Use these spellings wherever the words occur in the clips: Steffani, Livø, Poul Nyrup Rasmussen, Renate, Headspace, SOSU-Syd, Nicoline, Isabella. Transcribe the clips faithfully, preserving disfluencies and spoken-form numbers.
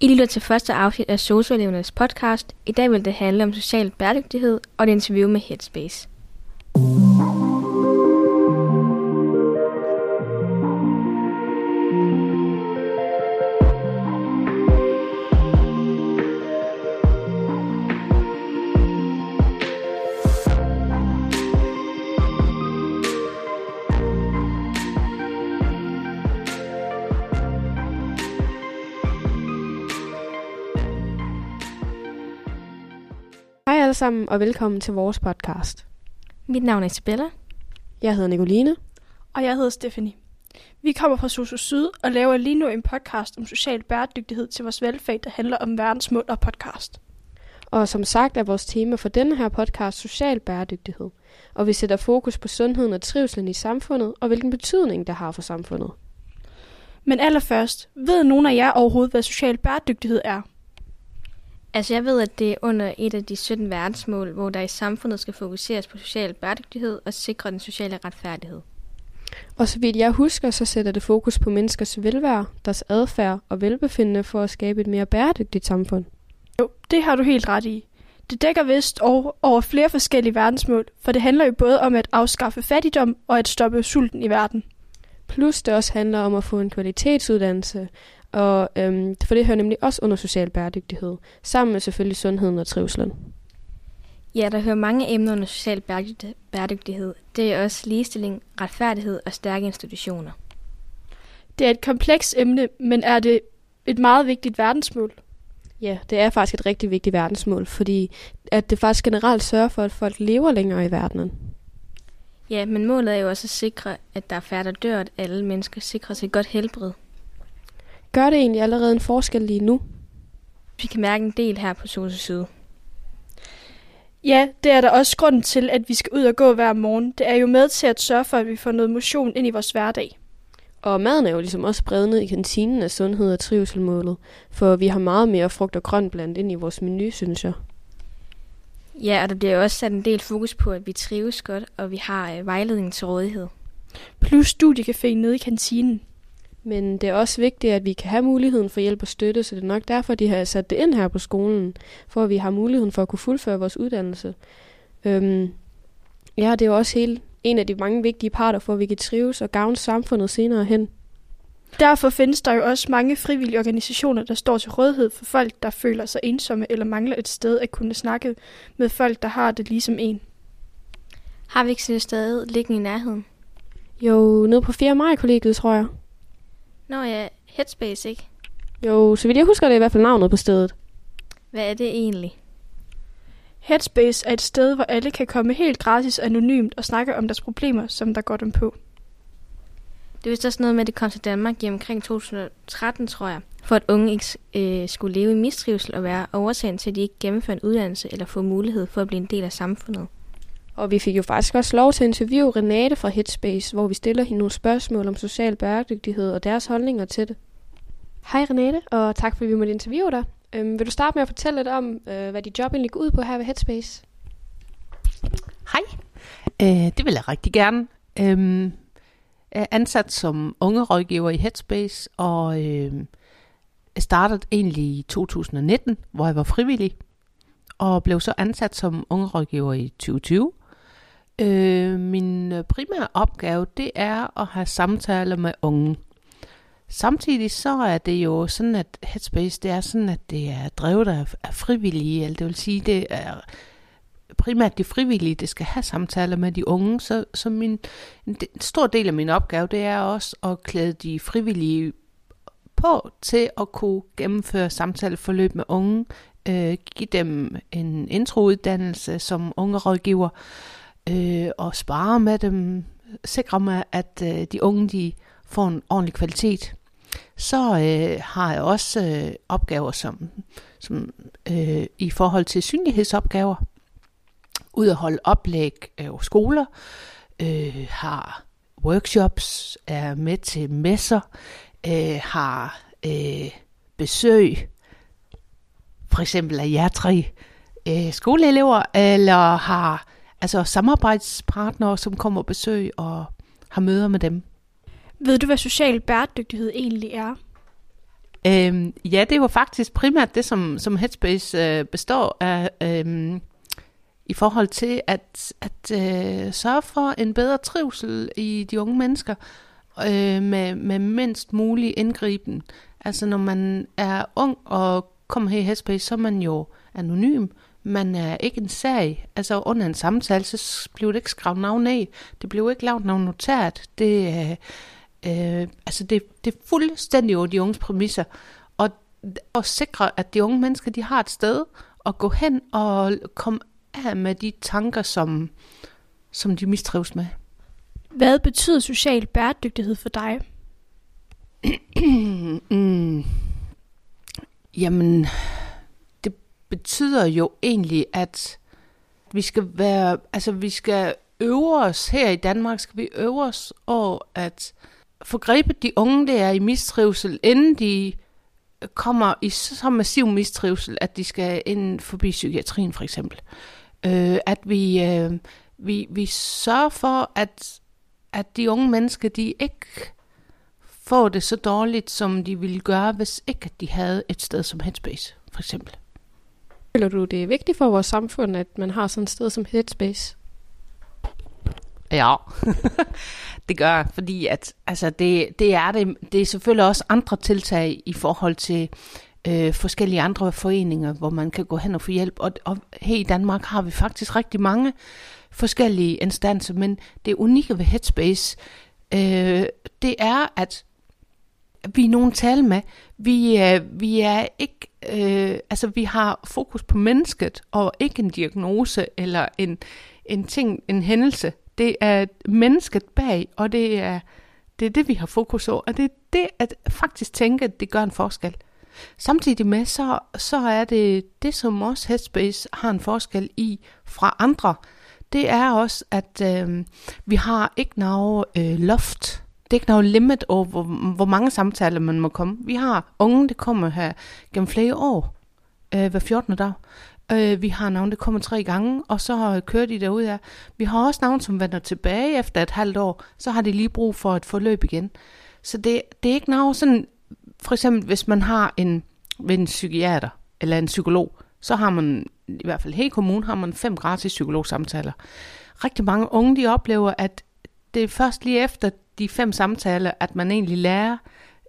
I lytter til første afsnit af SOSU-elevernes podcast. I dag vil det handle om social bæredygtighed og et interview med Headspace. Hej alle sammen, og velkommen til vores podcast. Mit navn er Isabella. Jeg hedder Nicoline. Og jeg hedder Stephanie. Vi kommer fra SOSU-Syd og laver lige nu en podcast om social bæredygtighed til vores velfærd, der handler om verdens mål og podcast. Og som sagt er vores tema for denne her podcast social bæredygtighed, og vi sætter fokus på sundheden og trivslen i samfundet, og hvilken betydning det har for samfundet. Men allerførst, ved nogen af jer overhovedet, hvad social bæredygtighed er? Altså jeg ved, at det er under et af de sytten verdensmål, hvor der i samfundet skal fokuseres på social bæredygtighed og sikre den sociale retfærdighed. Og så vidt jeg husker, så sætter det fokus på menneskers velvære, deres adfærd og velbefindende for at skabe et mere bæredygtigt samfund. Jo, det har du helt ret i. Det dækker vist over flere forskellige verdensmål, for det handler jo både om at afskaffe fattigdom og at stoppe sulten i verden. Plus det også handler om at få en kvalitetsuddannelse, og øhm, for det hører nemlig også under social bæredygtighed, sammen med selvfølgelig sundheden og trivslen. Ja, der hører mange emner under social bæredygtighed. Det er også ligestilling, retfærdighed og stærke institutioner. Det er et komplekst emne, men er det et meget vigtigt verdensmål? Ja, det er faktisk et rigtig vigtigt verdensmål, fordi at det faktisk generelt sørger for, at folk lever længere i verdenen. Ja, men målet er jo også at sikre, at der er færre, der dør, at alle mennesker sikres et godt helbred. Gør det egentlig allerede en forskel lige nu? Vi kan mærke en del her på SOSU-Syd. Ja, det er der også grunden til, at vi skal ud og gå hver morgen. Det er jo med til at sørge for, at vi får noget motion ind i vores hverdag. Og maden er jo ligesom også bredt ned i kantinen af sundhed og trivselmålet, for vi har meget mere frugt og grønt blandt ind i vores menu, synes jeg. Ja, og der bliver også sat en del fokus på, at vi trives godt, og vi har vejledning til rådighed. Plus studiecafé nede i kantinen. Men det er også vigtigt, at vi kan have muligheden for hjælp og støtte, så det er nok derfor, de har sat det ind her på skolen, for at vi har muligheden for at kunne fuldføre vores uddannelse. Øhm, ja, det er jo også hele, en af de mange vigtige parter, for at vi kan trives og gavne samfundet senere hen. Derfor findes der jo også mange frivillige organisationer, der står til rådighed for folk, der føler sig ensomme eller mangler et sted at kunne snakke med folk, der har det ligesom en. Har vi ikke sådan et sted liggende i nærheden? Jo, nede på fjerde maj-kollegiet, tror jeg. Nå ja, Headspace, ikke? Jo, så vidt jeg husker, det er i hvert fald navnet på stedet. Hvad er det egentlig? Headspace er et sted, hvor alle kan komme helt gratis anonymt og snakke om deres problemer, som der går dem på. Det er vist også noget med, at det kom til Danmark i omkring to tusind og tretten, tror jeg, for at unge ikke øh, skulle leve i mistrivsel og være overtagen til, at de ikke gennemfører en uddannelse eller får mulighed for at blive en del af samfundet. Og vi fik jo faktisk også lov til at interviewe Renate fra Headspace, hvor vi stiller hende nogle spørgsmål om social bæredygtighed og deres holdninger til det. Hej Renate, og tak fordi vi måtte interviewe dig. Øhm, vil du starte med at fortælle lidt om, øh, hvad dit job egentlig går ud på her ved Headspace? Hej, øh, det vil jeg rigtig gerne. Øhm, jeg er ansat som ungerådgiver i Headspace, og øh, jeg startede egentlig i to tusind og nitten, hvor jeg var frivillig, og blev så ansat som ungerådgiver i tyve tyve. Øh, min primære opgave, det er at have samtaler med unge. Samtidig så er det jo sådan, at Headspace, det er sådan, at det er drevet af frivillige, eller det vil sige, det er primært de frivillige, det skal have samtaler med de unge, så, så min, en stor del af min opgave, det er også at klæde de frivillige på til at kunne gennemføre samtaleforløb med unge, øh, give dem en introuddannelse som ungerådgiver, Øh, og spare med dem, sikre mig, at øh, de unge de får en ordentlig kvalitet. Så øh, har jeg også øh, opgaver som, som øh, i forhold til synlighedsopgaver, ud at holde oplæg over øh, skoler, øh, har workshops, er med til messer, øh, har øh, besøg, for eksempel af jer tre øh, skoleelever, eller har altså samarbejdspartnere, som kommer og besøger og har møder med dem. Ved du, hvad social bæredygtighed egentlig er? Øhm, ja, det er jo faktisk primært det, som, som Headspace øh, består af, øh, i forhold til at, at øh, sørge for en bedre trivsel i de unge mennesker øh, med, med mindst mulig indgriben. Altså når man er ung og kommer her i Headspace, så er man jo anonym. Man er ikke en sag. Altså under en samtale, så bliver det ikke skrevet navn af. Det bliver ikke lavet noget noteret. Det øh, Øh, altså det, det er fuldstændig over de unges præmisser, og at sikre, at de unge mennesker, de har et sted at gå hen og komme af med de tanker, som, som de mistrives med. Hvad betyder social bæredygtighed for dig? mm. Jamen, det betyder jo egentlig, at vi skal være, altså vi skal øve os her i Danmark, skal vi øve os over at få grebet de unge, der er i mistrivsel, inden de kommer i så massiv mistrivsel, at de skal ind forbi psykiatrien for eksempel. Øh, at vi, øh, vi, vi sørger for, at, at de unge mennesker, de ikke får det så dårligt, som de ville gøre, hvis ikke de havde et sted som Headspace for eksempel. Føler du, det er vigtigt for vores samfund, at man har sådan et sted som Headspace? Ja, det gør jeg, fordi at, altså det, det, er det, det er selvfølgelig også andre tiltag i forhold til øh, forskellige andre foreninger, hvor man kan gå hen og få hjælp. Og, og her i Danmark har vi faktisk rigtig mange forskellige instanser, men det unikke ved Headspace, øh, det er, at vi er nogen tale med. Vi, øh, vi er ikke, øh, altså vi har fokus på mennesket og ikke en diagnose eller en, en ting, en hændelse. Det er mennesket bag, og det er, det er det, vi har fokus over. Og det er det, at faktisk tænke, at det gør en forskel. Samtidig med, så, så er det det, som også Headspace har en forskel i fra andre. Det er også, at øh, vi har ikke noget øh, loft. Det er ikke noget limit over, hvor, hvor mange samtaler man må komme. Vi har unge, der kommer her gennem flere år, øh, hver fjortende dag. Vi har navn, der kommer tre gange, og så kører de derude af. Vi har også navn, som vender tilbage efter et halvt år, så har de lige brug for et forløb igen. Så det, det er ikke noget sådan, for eksempel hvis man har en, en psykiater eller en psykolog, så har man, i hvert fald hele kommunen, har man fem gratis psykologsamtaler. Rigtig mange unge, de oplever, at det er først lige efter de fem samtaler, at man egentlig lærer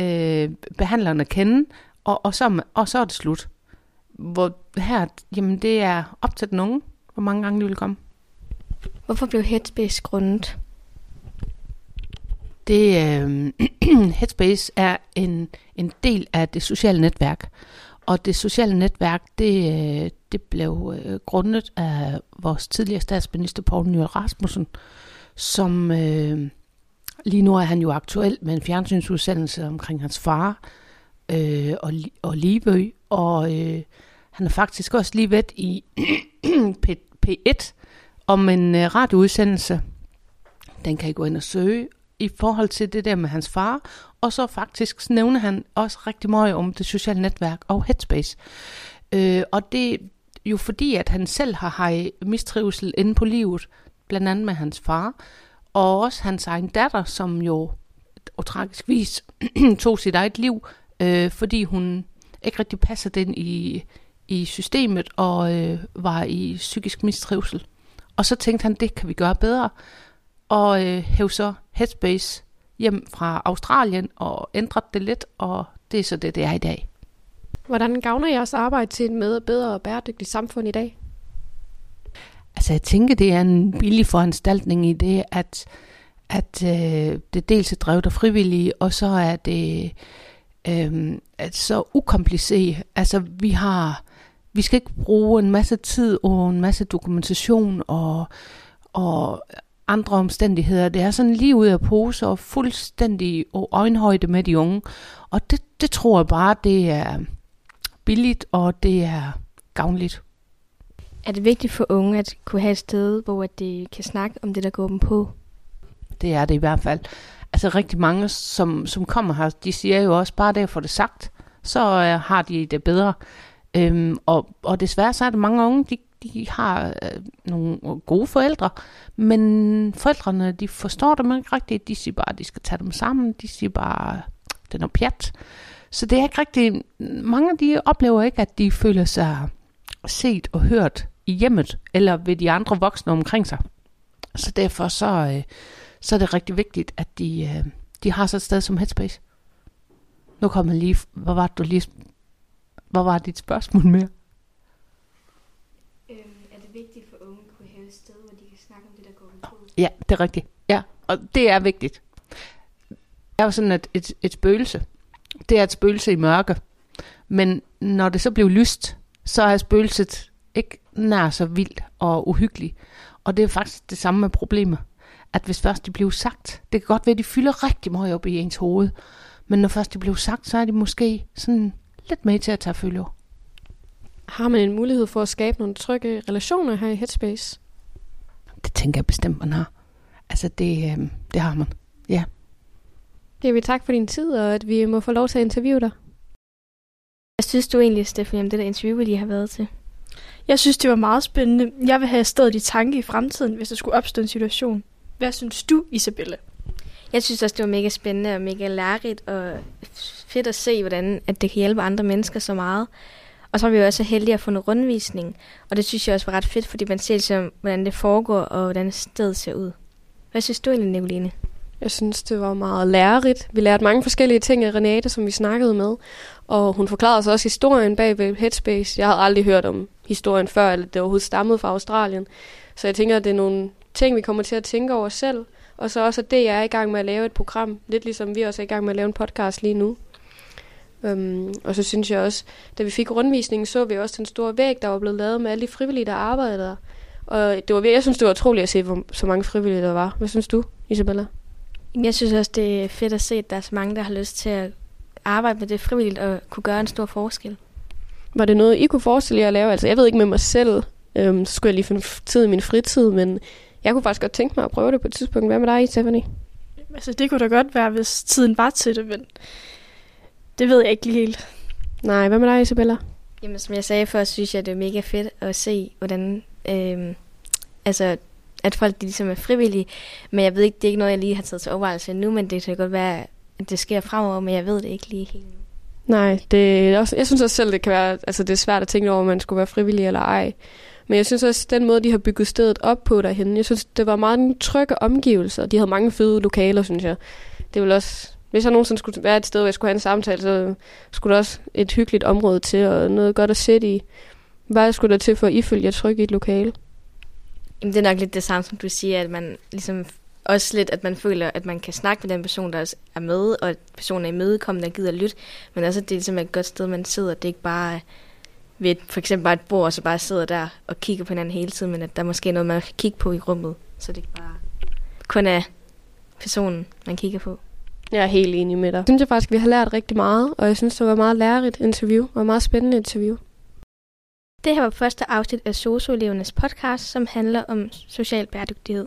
øh, behandlerne at kende, og, og, så, og så er det slut. Hvor her, jamen det er op til den unge, hvor mange gange de vil komme. Hvorfor blev Headspace grundet? Det, øh, Headspace er en, en del af det sociale netværk. Og det sociale netværk, det, det blev grundet af vores tidligere statsminister, Poul Nyrup Rasmussen, som øh, lige nu er han jo aktuel med en fjernsynsudsendelse omkring hans far øh, og, og Livø. Og øh, han er faktisk også lige ved i P et om en øh, radioudsendelse. Den kan I gå ind og søge i forhold til det der med hans far. Og så faktisk nævner han også rigtig meget om det sociale netværk og Headspace. Øh, og det er jo fordi, at han selv har haft mistrivsel inde på livet, blandt andet med hans far. Og også hans egen datter, som jo og tragisk vis tog sit eget liv, øh, fordi hun ikke rigtig passer den i, i systemet og øh, var i psykisk mistrivsel. Og så tænkte han, det kan vi gøre bedre. Og øh, hævde så Headspace hjem fra Australien og ændrede det lidt, og det er så det, det er i dag. Hvordan gavner jeres arbejde til et med bedre og bæredygtigt samfund i dag? Altså jeg tænker, det er en billig foranstaltning i det, at, at øh, det dels er drevet af frivillige, og så er det Øhm, så ukompliceret. Altså vi har vi skal ikke bruge en masse tid og en masse dokumentation og, og andre omstændigheder. Det er sådan lige ud af pose og fuldstændig øjenhøjde med de unge, og det, det tror jeg bare, det er billigt, og det er gavnligt. Er det vigtigt for unge at kunne have et sted, hvor de kan snakke om det, der går dem på? Det er det i hvert fald. Altså rigtig mange, som, som kommer her, de siger jo også, bare det at få det sagt, så øh, har de det bedre. Øhm, og, og desværre så er det mange unge, de, de har øh, nogle gode forældre, men forældrene, de forstår dem ikke rigtigt. De siger bare, at de skal tage dem sammen. De siger bare, det er noget pjat. Så det er ikke rigtigt. Mange de oplever ikke, at de føler sig set og hørt i hjemmet, eller ved de andre voksne omkring sig. Så derfor så, så er det rigtig vigtigt, at de, de har så et sted som Headspace. Nu kommer lige, hvor var du lige, hvor var dit spørgsmål mere? Øhm, er det vigtigt for unge at kunne have et sted, hvor de kan snakke om det, der går om hovedet? Ja, det er rigtigt. Ja, og det er vigtigt. Det er jo sådan et, et, et spøgelse. Det er et spøgelse i mørke. Men når det så bliver lyst, så er spøgelset ikke nær så vildt og uhyggeligt. Og det er faktisk det samme med problemer. At hvis først de bliver sagt, det kan godt være, at de fylder rigtig meget op i ens hoved. Men når først de bliver sagt, så er de måske sådan lidt med til at tage følge. Har man en mulighed for at skabe nogle trygge relationer her i Headspace? Det tænker jeg bestemt, man har. Altså det, øh, det har man, ja. Det vil tak for din tid, og at vi må få lov til at interviewe dig. Hvad synes du egentlig, Stephanie, om det der interview, vi lige har været til? Jeg synes, det var meget spændende. Jeg vil have stedet i tanke i fremtiden, hvis der skulle opstå en situation. Hvad synes du, Isabella? Jeg synes også, det var mega spændende og mega lærerigt og fedt at se, hvordan at det kan hjælpe andre mennesker så meget. Og så var vi jo også heldige at få en rundvisning, og det synes jeg også var ret fedt, fordi man ser, hvordan det foregår og hvordan stedet ser ud. Hvad synes du egentlig, Nicoline? Jeg synes, det var meget lærerigt. Vi lærte mange forskellige ting af Renate, som vi snakkede med. Og hun forklarede så også historien bag ved Headspace. Jeg havde aldrig hørt om historien før, eller det overhovedet stammede fra Australien. Så jeg tænker, at det er nogle ting, vi kommer til at tænke over selv. Og så også, at det er i gang med at lave et program. Lidt ligesom vi også er i gang med at lave en podcast lige nu. Um, og så synes jeg også, da vi fik rundvisningen, så vi også den store væg, der var blevet lavet med alle de frivillige, der arbejdede. Og det var, jeg synes, det var utroligt at se, hvor så mange frivillige der var. Hvad synes du, Isabella? Jeg synes også, det er fedt at se, at der er så mange, der har lyst til at arbejde med det frivilligt og kunne gøre en stor forskel. Var det noget, I kunne forestille jer at lave? Altså, jeg ved ikke med mig selv, øhm, så skulle jeg lige finde tid i min fritid, men jeg kunne faktisk godt tænke mig at prøve det på et tidspunkt. Hvad med dig, Stephanie? Altså, det kunne da godt være, hvis tiden var til det, men det ved jeg ikke lige helt. Nej, hvad med dig, Isabella? Jamen, som jeg sagde før, synes jeg, det er mega fedt at se, hvordan øhm, altså at folk de ligesom er frivillige, men jeg ved ikke, det er ikke noget, jeg lige har taget til overvejelse nu, men det kan godt være, at det sker fremover, men jeg ved det ikke lige helt nu. Nej, det er også, jeg synes også selv, det kan være, altså det er svært at tænke over, om man skulle være frivillig eller ej. Men jeg synes også, den måde, de har bygget stedet op på derhenne, jeg synes, det var meget en trygge omgivelser. De havde mange fede lokaler, synes jeg. Det ville også, hvis jeg nogensinde skulle være et sted, hvor jeg skulle have en samtale, så skulle der også et hyggeligt område til, og noget godt at sætte i. Hvad skulle der til for at ifølge jer tryg i et lokale? Jamen, det er nok lidt det samme, som du siger, at man ligesom også lidt, at man føler, at man kan snakke med den person, der også er med, og at personen er imødekommende og gider at lytte, men også, at det ligesom er et godt sted, man sidder, det er ikke bare ved et, for eksempel bare et bord, og så bare sidder der og kigger på hinanden hele tiden, men at der måske er noget, man kan kigge på i rummet, så det ikke bare kun er personen, man kigger på. Jeg er helt enig med dig. Jeg synes jeg faktisk, vi har lært rigtig meget, og jeg synes, det var meget lærerigt interview, og meget spændende interview. Det her var første afsnit af SOSU-elevernes podcast, som handler om social bæredygtighed.